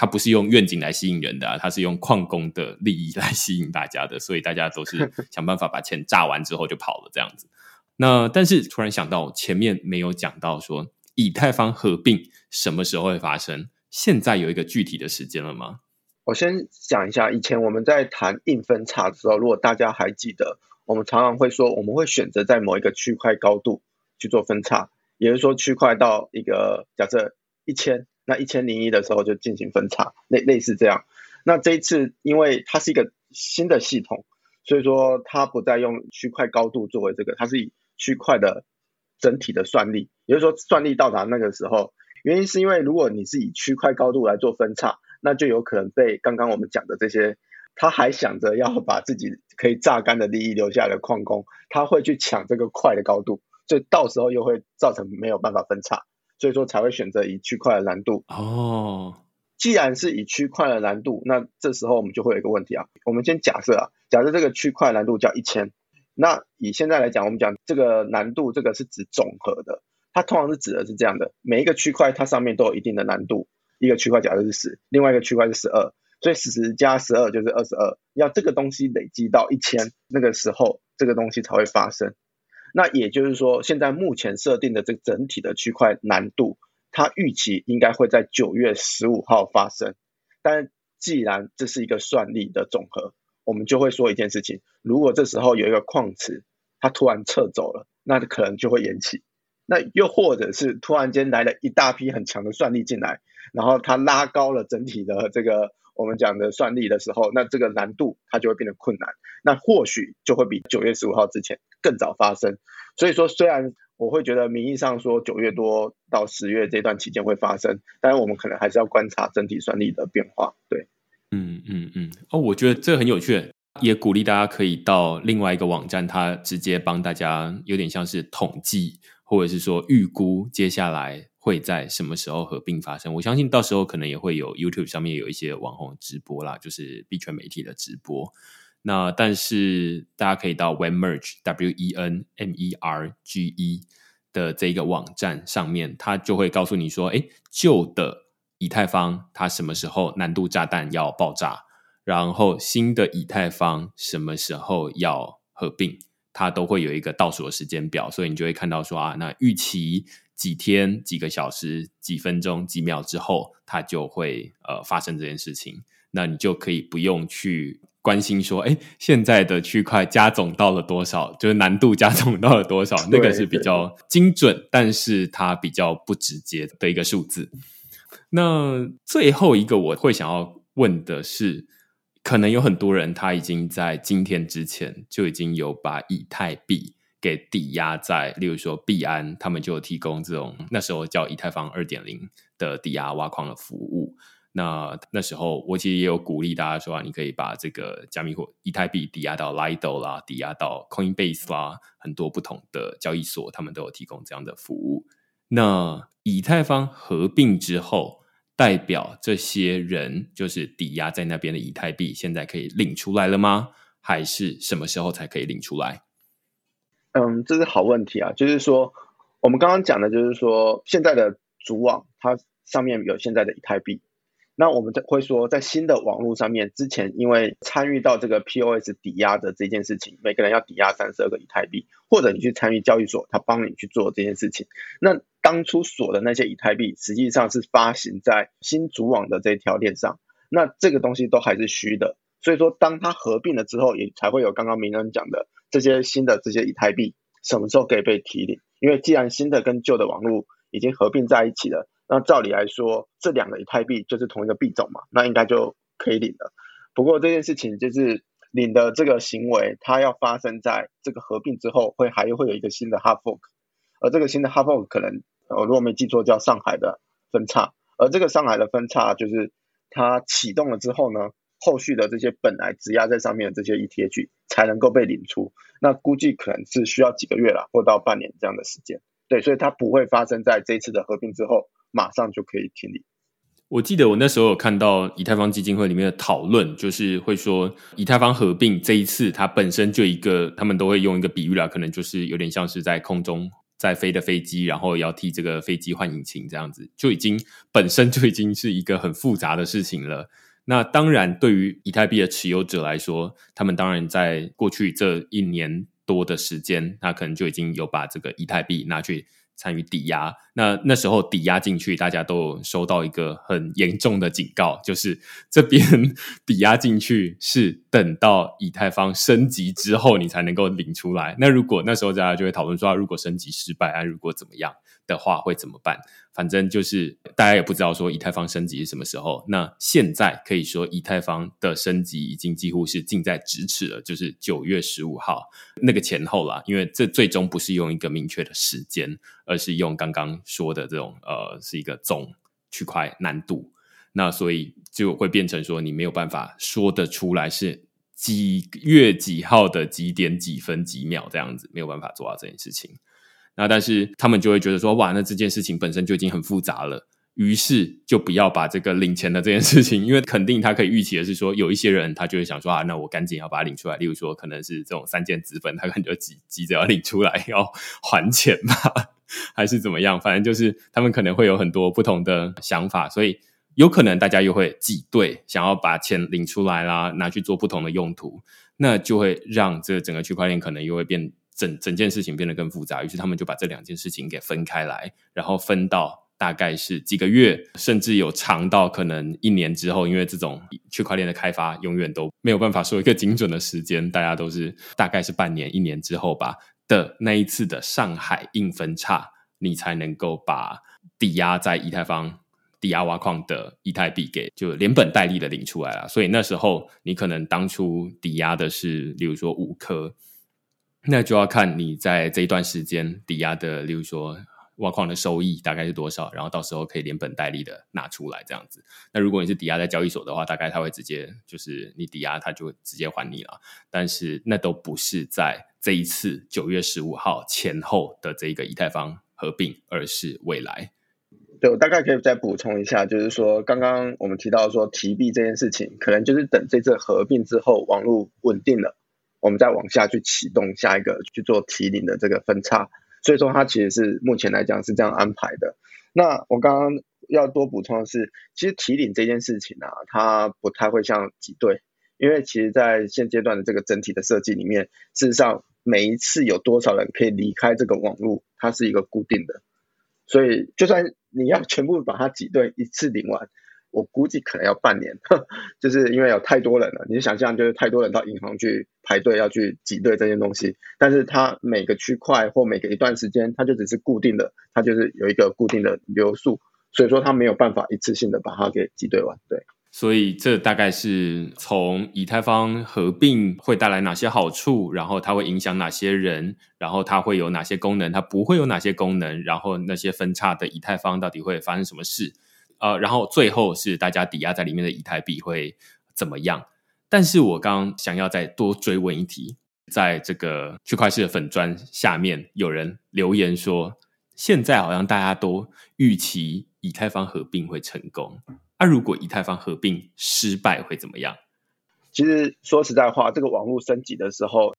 它不是用愿景来吸引人的啊，它是用矿工的利益来吸引大家的，所以大家都是想办法把钱榨完之后就跑了这样子。那但是突然想到前面没有讲到说以太坊合并什么时候会发生，现在有一个具体的时间了吗？我先讲一下，以前我们在谈硬分叉的时候，如果大家还记得，我们常常会说我们会选择在某一个区块高度去做分叉，也就是说区块到一个假设1000，那1001的时候就进行分叉，类似这样。那这一次因为它是一个新的系统，所以说它不再用区块高度作为这个，它是以区块的整体的算力，也就是说算力到达那个时候，原因是因为如果你是以区块高度来做分叉，那就有可能被刚刚我们讲的这些他还想着要把自己可以榨干的利益留下来的矿工，他会去抢这个块的高度，所以到时候又会造成没有办法分叉，所以说才会选择以区块的难度。既然是以区块的难度，那这时候我们就会有一个问题啊。我们先假设这个区块难度叫1000，那以现在来讲，我们讲这个难度，这个是指总和的，它通常是指的是这样的，每一个区块它上面都有一定的难度，一个区块假设是10，另外一个区块是12，所以10加12就是22，要这个东西累积到1000，那个时候这个东西才会发生。那也就是说现在目前设定的这整体的区块难度，它预期应该会在9月15号发生，但既然这是一个算力的总和，我们就会说一件事情，如果这时候有一个矿池它突然撤走了，那可能就会延期，那又或者是突然间来了一大批很强的算力进来，然后它拉高了整体的这个我们讲的算力的时候，那这个难度它就会变得困难，那或许就会比9月15号之前更早发生。所以说虽然我会觉得名义上说9月多到10月这段期间会发生，但是我们可能还是要观察整体算力的变化。对，我觉得这很有趣，也鼓励大家可以到另外一个网站，它直接帮大家有点像是统计或者是说预估接下来会在什么时候合并发生。我相信到时候可能也会有 YouTube 上面有一些网红直播啦，就是币圈媒体的直播。那但是大家可以到 Wenmerge WENMERGE 的这个网站上面，它就会告诉你说旧的以太坊它什么时候难度炸弹要爆炸，然后新的以太坊什么时候要合并，它都会有一个倒数的时间表，所以你就会看到说啊，那预期几天几个小时几分钟几秒之后它就会发生这件事情。那你就可以不用去关心说现在的区块加总到了多少，就是难度加总到了多少，那个是比较精准但是它比较不直接的一个数字。那最后一个我会想要问的是，可能有很多人他已经在今天之前就已经有把以太币给抵押在，例如说币安他们就有提供这种那时候叫以太坊 2.0 的抵押挖矿的服务。那时候我其实也有鼓励大家说你可以把这个加密货以太币抵押到 Lido 啦，抵押到 Coinbase 啦，很多不同的交易所他们都有提供这样的服务。那以太坊合并之后，代表这些人就是抵押在那边的以太币现在可以领出来了吗？还是什么时候才可以领出来？这是好问题啊，就是说我们刚刚讲的就是说现在的主网它上面有现在的以太币，那我们会说在新的网络上面，之前因为参与到这个 POS 抵押的这件事情，每个人要抵押32个以太币，或者你去参与交易所，他帮你去做这件事情。那当初锁的那些以太币实际上是发行在新主网的这条链上，那这个东西都还是虚的。所以说当它合并了之后，也才会有刚刚明恩讲的这些新的这些以太币什么时候可以被提领。因为既然新的跟旧的网络已经合并在一起了，那照理来说这两个以太币就是同一个币种嘛，那应该就可以领了。不过这件事情就是领的这个行为，它要发生在这个合并之后，还会有一个新的 hard fork， 而这个新的 hard fork 可能如果没记错叫上海的分叉，而这个上海的分叉就是它启动了之后呢，后续的这些本来质押在上面的这些 ETH 才能够被领出，那估计可能是需要几个月啦，或到半年这样的时间。对，所以它不会发生在这一次的合并之后马上就可以停利。我记得我那时候有看到以太坊基金会里面的讨论，就是会说以太坊合并这一次它本身就一个，他们都会用一个比喻啦，可能就是有点像是在空中在飞的飞机，然后也要替这个飞机换引擎，这样子就已经本身就已经是一个很复杂的事情了。那当然对于以太币的持有者来说，他们当然在过去这一年多的时间，他可能就已经有把这个以太币拿去参与抵押。那时候抵押进去，大家都有收到一个很严重的警告，就是这边抵押进去是等到以太坊升级之后你才能够领出来。那如果那时候大家就会讨论说，如果升级失败，如果怎么样的话会怎么办？反正就是大家也不知道说以太坊升级是什么时候。那现在可以说以太坊的升级已经几乎是近在咫尺了，就是9月15号那个前后啦，因为这最终不是用一个明确的时间，而是用刚刚说的这种是一个总区块难度。那所以就会变成说你没有办法说得出来是几月几号的几点几分几秒这样子，没有办法做到这件事情。那但是他们就会觉得说，哇，那这件事情本身就已经很复杂了，于是就不要把这个领钱的这件事情，因为肯定他可以预期的是说，有一些人他就会想说啊，那我赶紧要把它领出来，例如说可能是这种三件资本，他可能就急着要领出来要还钱吧，还是怎么样，反正就是他们可能会有很多不同的想法，所以有可能大家又会挤兑，想要把钱领出来啦，拿去做不同的用途，那就会让这整个区块链可能又会变整件事情变得更复杂，于是他们就把这两件事情给分开来，然后分到大概是几个月，甚至有长到可能一年之后，因为这种区块链的开发永远都没有办法说一个精准的时间，大家都是大概是半年一年之后吧的那一次的上海硬分叉，你才能够把抵押在以太坊抵押挖矿的以太币给就连本带利的领出来了。所以那时候你可能当初抵押的是例如说5颗，那就要看你在这一段时间抵押的例如说挖矿的收益大概是多少，然后到时候可以连本带利的拿出来这样子。那如果你是抵押在交易所的话，大概它会直接就是你抵押它就直接还你了，但是那都不是在这一次9月15号前后的这个以太坊合并，而是未来。对，我大概可以再补充一下，就是说刚刚我们提到说提币这件事情，可能就是等这次合并之后网络稳定了，我们再往下去启动下一个去做提领的这个分叉，所以说它其实是目前来讲是这样安排的。那我刚刚要多补充的是，其实提领这件事情啊，它不太会像挤兑，因为其实在现阶段的这个整体的设计里面，事实上每一次有多少人可以离开这个网络，它是一个固定的，所以就算你要全部把它挤兑一次领完，我估计可能要半年，就是因为有太多人了，你想象就是太多人到银行去排队要去挤兑这些东西，但是它每个区块或每个一段时间它就只是固定的，它就是有一个固定的流速，所以说它没有办法一次性的把它给挤兑完。对，所以这大概是从以太坊合并会带来哪些好处，然后它会影响哪些人，然后它会有哪些功能，它不会有哪些功能，然后那些分叉的以太坊到底会发生什么事，然后最后是大家抵押在里面的以太币会怎么样。但是我刚想要再多追问一题，在这个区块链的粉专下面有人留言说，现在好像大家都预期以太坊合并会成功，如果以太坊合并失败会怎么样？其实说实在话，这个网络升级的时候，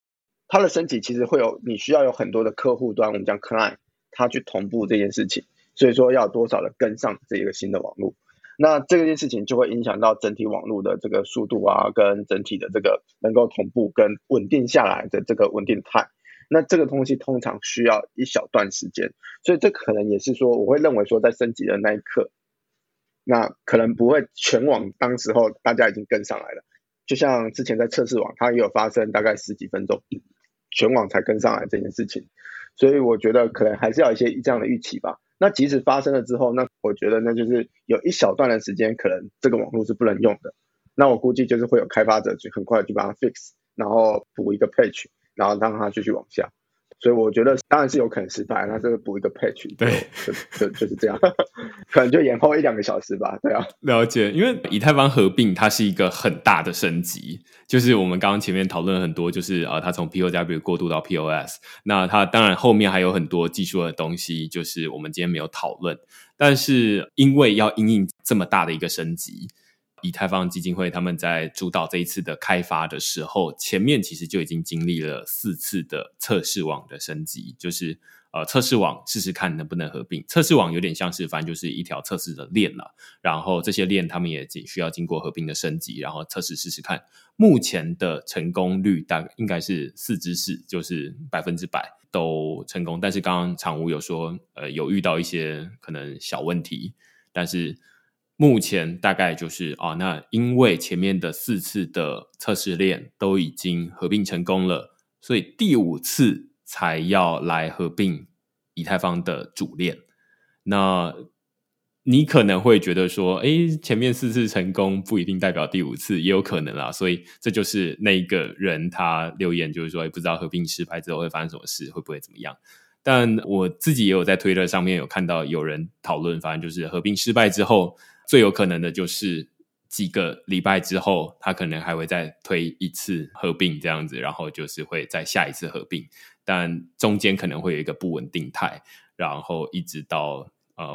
它的升级其实会有你需要有很多的客户端，我们讲 client 它去同步这件事情，所以说要有多少人跟上这个新的网络。那这件事情就会影响到整体网络的这个速度啊，跟整体的这个能够同步跟稳定下来的这个稳定态。那这个东西通常需要一小段时间，所以这可能也是说我会认为说在升级的那一刻，那可能不会全网当时候大家已经跟上来了，就像之前在测试网它也有发生大概10几分钟全网才跟上来这件事情，所以我觉得可能还是要一些这样的预期吧。那即使发生了之后，那我觉得那就是有一小段的时间可能这个网络是不能用的，那我估计就是会有开发者就很快就把它 fix， 然后补一个 patch， 然后让它继续往下，所以我觉得当然是有可能失败，那这个补一个 patch， 对，就是这样可能就延后1-2个小时吧。对啊，了解。因为以太坊合并它是一个很大的升级，就是我们刚刚前面讨论了很多，就是它从 POW 过渡到 POS， 那它当然后面还有很多技术的东西就是我们今天没有讨论，但是因为要因应这么大的一个升级，以太坊基金会他们在主导这一次的开发的时候，前面其实就已经经历了4次的测试网的升级，就是测试网试试看能不能合并。测试网有点像是反正就是一条测试的链了，然后这些链他们也需要经过合并的升级，然后测试试试看。目前的成功率大概应该是4至4，就是100%都成功，但是刚刚常务有说有遇到一些可能小问题，但是目前大概就是那因为前面的4次的测试链都已经合并成功了，所以第5次才要来合并以太坊的主链。那你可能会觉得说前面4次成功不一定代表第5次，也有可能啦，所以这就是那一个人他留言就是说不知道合并失败之后会发生什么事，会不会怎么样。但我自己也有在推特上面有看到有人讨论，反正就是合并失败之后最有可能的就是几个礼拜之后他可能还会再推一次合并这样子，然后就是会再下一次合并，但中间可能会有一个不稳定态，然后一直到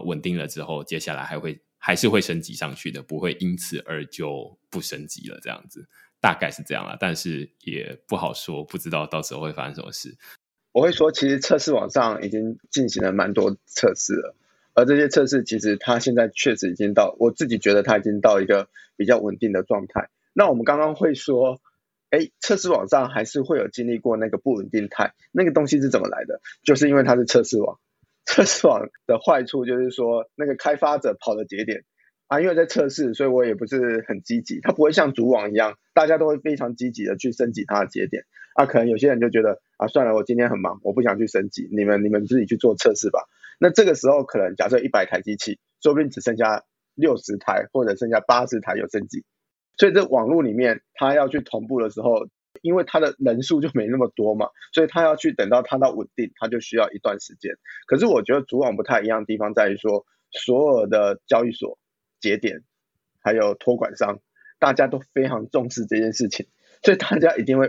稳定了之后，接下来还是会升级上去的，不会因此而就不升级了这样子，大概是这样啦，但是也不好说，不知道到时候会发生什么事。我会说其实测试网上已经进行了蛮多测试了，而这些测试其实它现在确实已经到，我自己觉得它已经到一个比较稳定的状态。那我们刚刚会说测试网上还是会有经历过那个不稳定态，那个东西是怎么来的，就是因为它是测试网。测试网的坏处就是说那个开发者跑的节点因为在测试，所以我也不是很积极，它不会像主网一样大家都会非常积极的去升级它的节点可能有些人就觉得算了，我今天很忙，我不想去升级，你们自己去做测试吧。那这个时候可能假设100台机器，说不定只剩下60台或者剩下80台有升级，所以这网络里面它要去同步的时候，因为它的人数就没那么多嘛，所以它要去等到它到稳定，它就需要一段时间。可是我觉得主网不太一样的地方在于说，所有的交易所节点还有托管商大家都非常重视这件事情，所以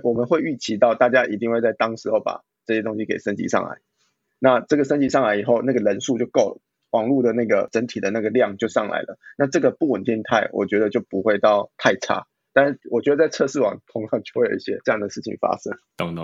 我们会预期到大家一定会在当时候把这些东西给升级上来。那这个升级上来以后，那个人数就够了，网络的那个整体的那个量就上来了，那这个不稳定态我觉得就不会到太差，但是我觉得在测试网通常就会有一些这样的事情发生。懂。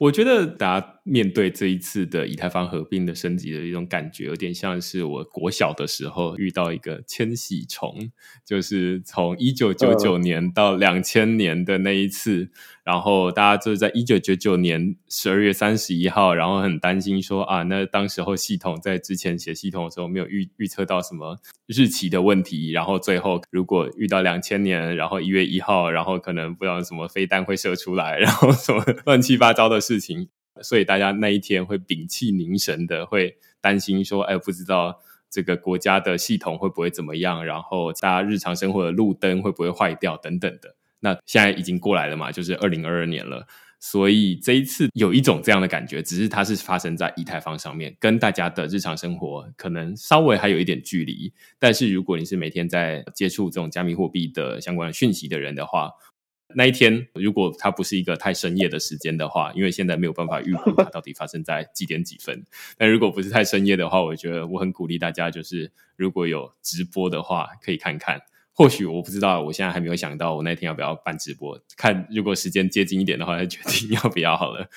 我觉得大家面对这一次的以太坊合并的升级的一种感觉，有点像是我国小的时候遇到一个千禧虫，就是从1999年到2000年的那一次然后大家就在1999年12月31号然后很担心说那当时候系统在之前写系统的时候没有预测到什么日期的问题，然后最后如果遇到2000年然后1月1号然后可能不知道什么飞弹会射出来，然后什么乱七八糟的事情，所以大家那一天会屏气凝神的，会担心说不知道这个国家的系统会不会怎么样，然后大家日常生活的路灯会不会坏掉等等的。那现在已经过来了嘛，就是2022年了，所以这一次有一种这样的感觉，只是它是发生在以太坊上面，跟大家的日常生活可能稍微还有一点距离，但是如果你是每天在接触这种加密货币的相关的讯息的人的话，那一天如果它不是一个太深夜的时间的话，因为现在没有办法预估它到底发生在几点几分但如果不是太深夜的话，我觉得我很鼓励大家，就是如果有直播的话可以看看，或许我不知道，我现在还没有想到我那天要不要办直播，看如果时间接近一点的话再决定要不要好了。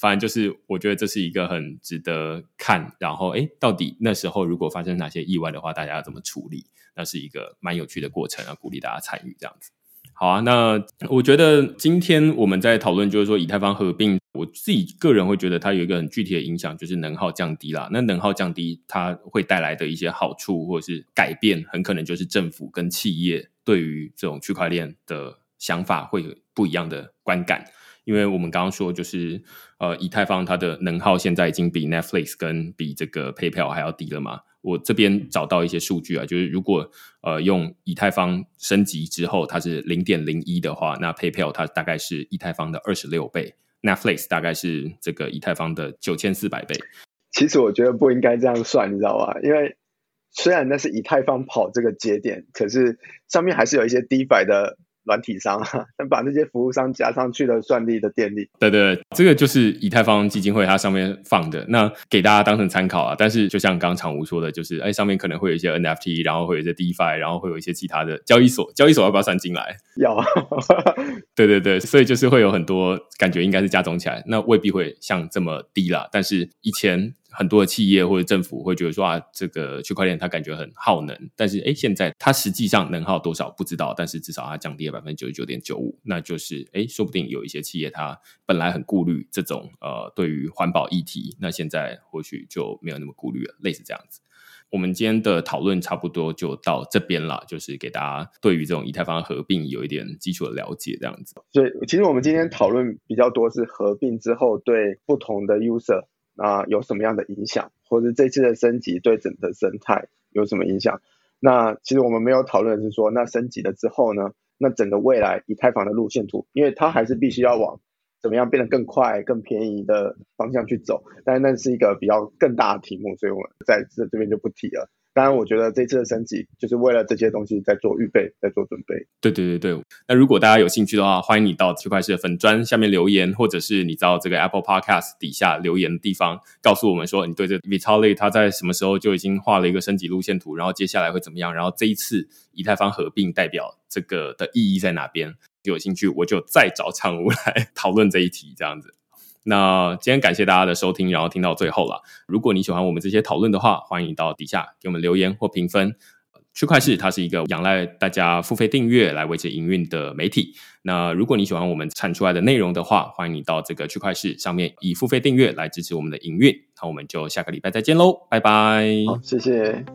反正就是我觉得这是一个很值得看，然后到底那时候如果发生哪些意外的话，大家要怎么处理，那是一个蛮有趣的过程啊，鼓励大家参与这样子。好啊，那我觉得今天我们在讨论就是说以太坊合并，我自己个人会觉得它有一个很具体的影响，就是能耗降低啦。那能耗降低它会带来的一些好处或者是改变，很可能就是政府跟企业对于这种区块链的想法会有不一样的观感。因为我们刚刚说就是以太坊它的能耗现在已经比 Netflix 跟比这个 Paypal 还要低了嘛。我这边找到一些数据啊，就是如果用以太坊升级之后它是 0.01 的话，那 PayPal 它大概是以太坊的26倍， Netflix 大概是这个以太坊的9400倍。其实我觉得不应该这样算，你知道吗？因为虽然那是以太坊跑这个节点，可是上面还是有一些 DeFi 的软体商啊，但把那些服务商加上去的算力的电力。对对对，这个就是以太坊基金会它上面放的，那给大家当成参考啊。但是就像刚常吴说的，就是哎，上面可能会有一些 NFT， 然后会有一些 DeFi， 然后会有一些其他的交易所。交易所要不要算进来？要对对对，所以就是会有很多感觉应该是加总起来，那未必会像这么低啦。但是以前很多的企业或者政府会觉得说啊，这个区块链它感觉很耗能，但是诶现在它实际上能耗多少不知道，但是至少它降低了 99.95%， 那就是诶说不定有一些企业它本来很顾虑这种对于环保议题，那现在或许就没有那么顾虑了，类似这样子。我们今天的讨论差不多就到这边啦，就是给大家对于这种以太坊合并有一点基础的了解这样子。所以其实我们今天讨论比较多是合并之后对不同的 user有什么样的影响，或者这次的升级对整个生态有什么影响。那其实我们没有讨论的是说，那升级了之后呢，那整个未来以太坊的路线图，因为它还是必须要往怎么样变得更快更便宜的方向去走，但是那是一个比较更大的题目，所以我们在这边就不提了。当然我觉得这次的升级就是为了这些东西在做预备，在做准备。对对对对，那如果大家有兴趣的话，欢迎你到区块市的粉专下面留言，或者是你到这个 Apple Podcast 底下留言的地方告诉我们说你对这 Vitalik 他在什么时候就已经画了一个升级路线图，然后接下来会怎么样，然后这一次以太坊合并代表这个的意义在哪边。有兴趣我就再找场务来讨论这一题这样子。那今天感谢大家的收听，然后听到最后了。如果你喜欢我们这些讨论的话，欢迎到底下给我们留言或评分。区块市它是一个仰赖大家付费订阅来维持营运的媒体，那如果你喜欢我们产出来的内容的话，欢迎你到这个区块市上面以付费订阅来支持我们的营运。那我们就下个礼拜再见咯，拜拜。好，谢谢。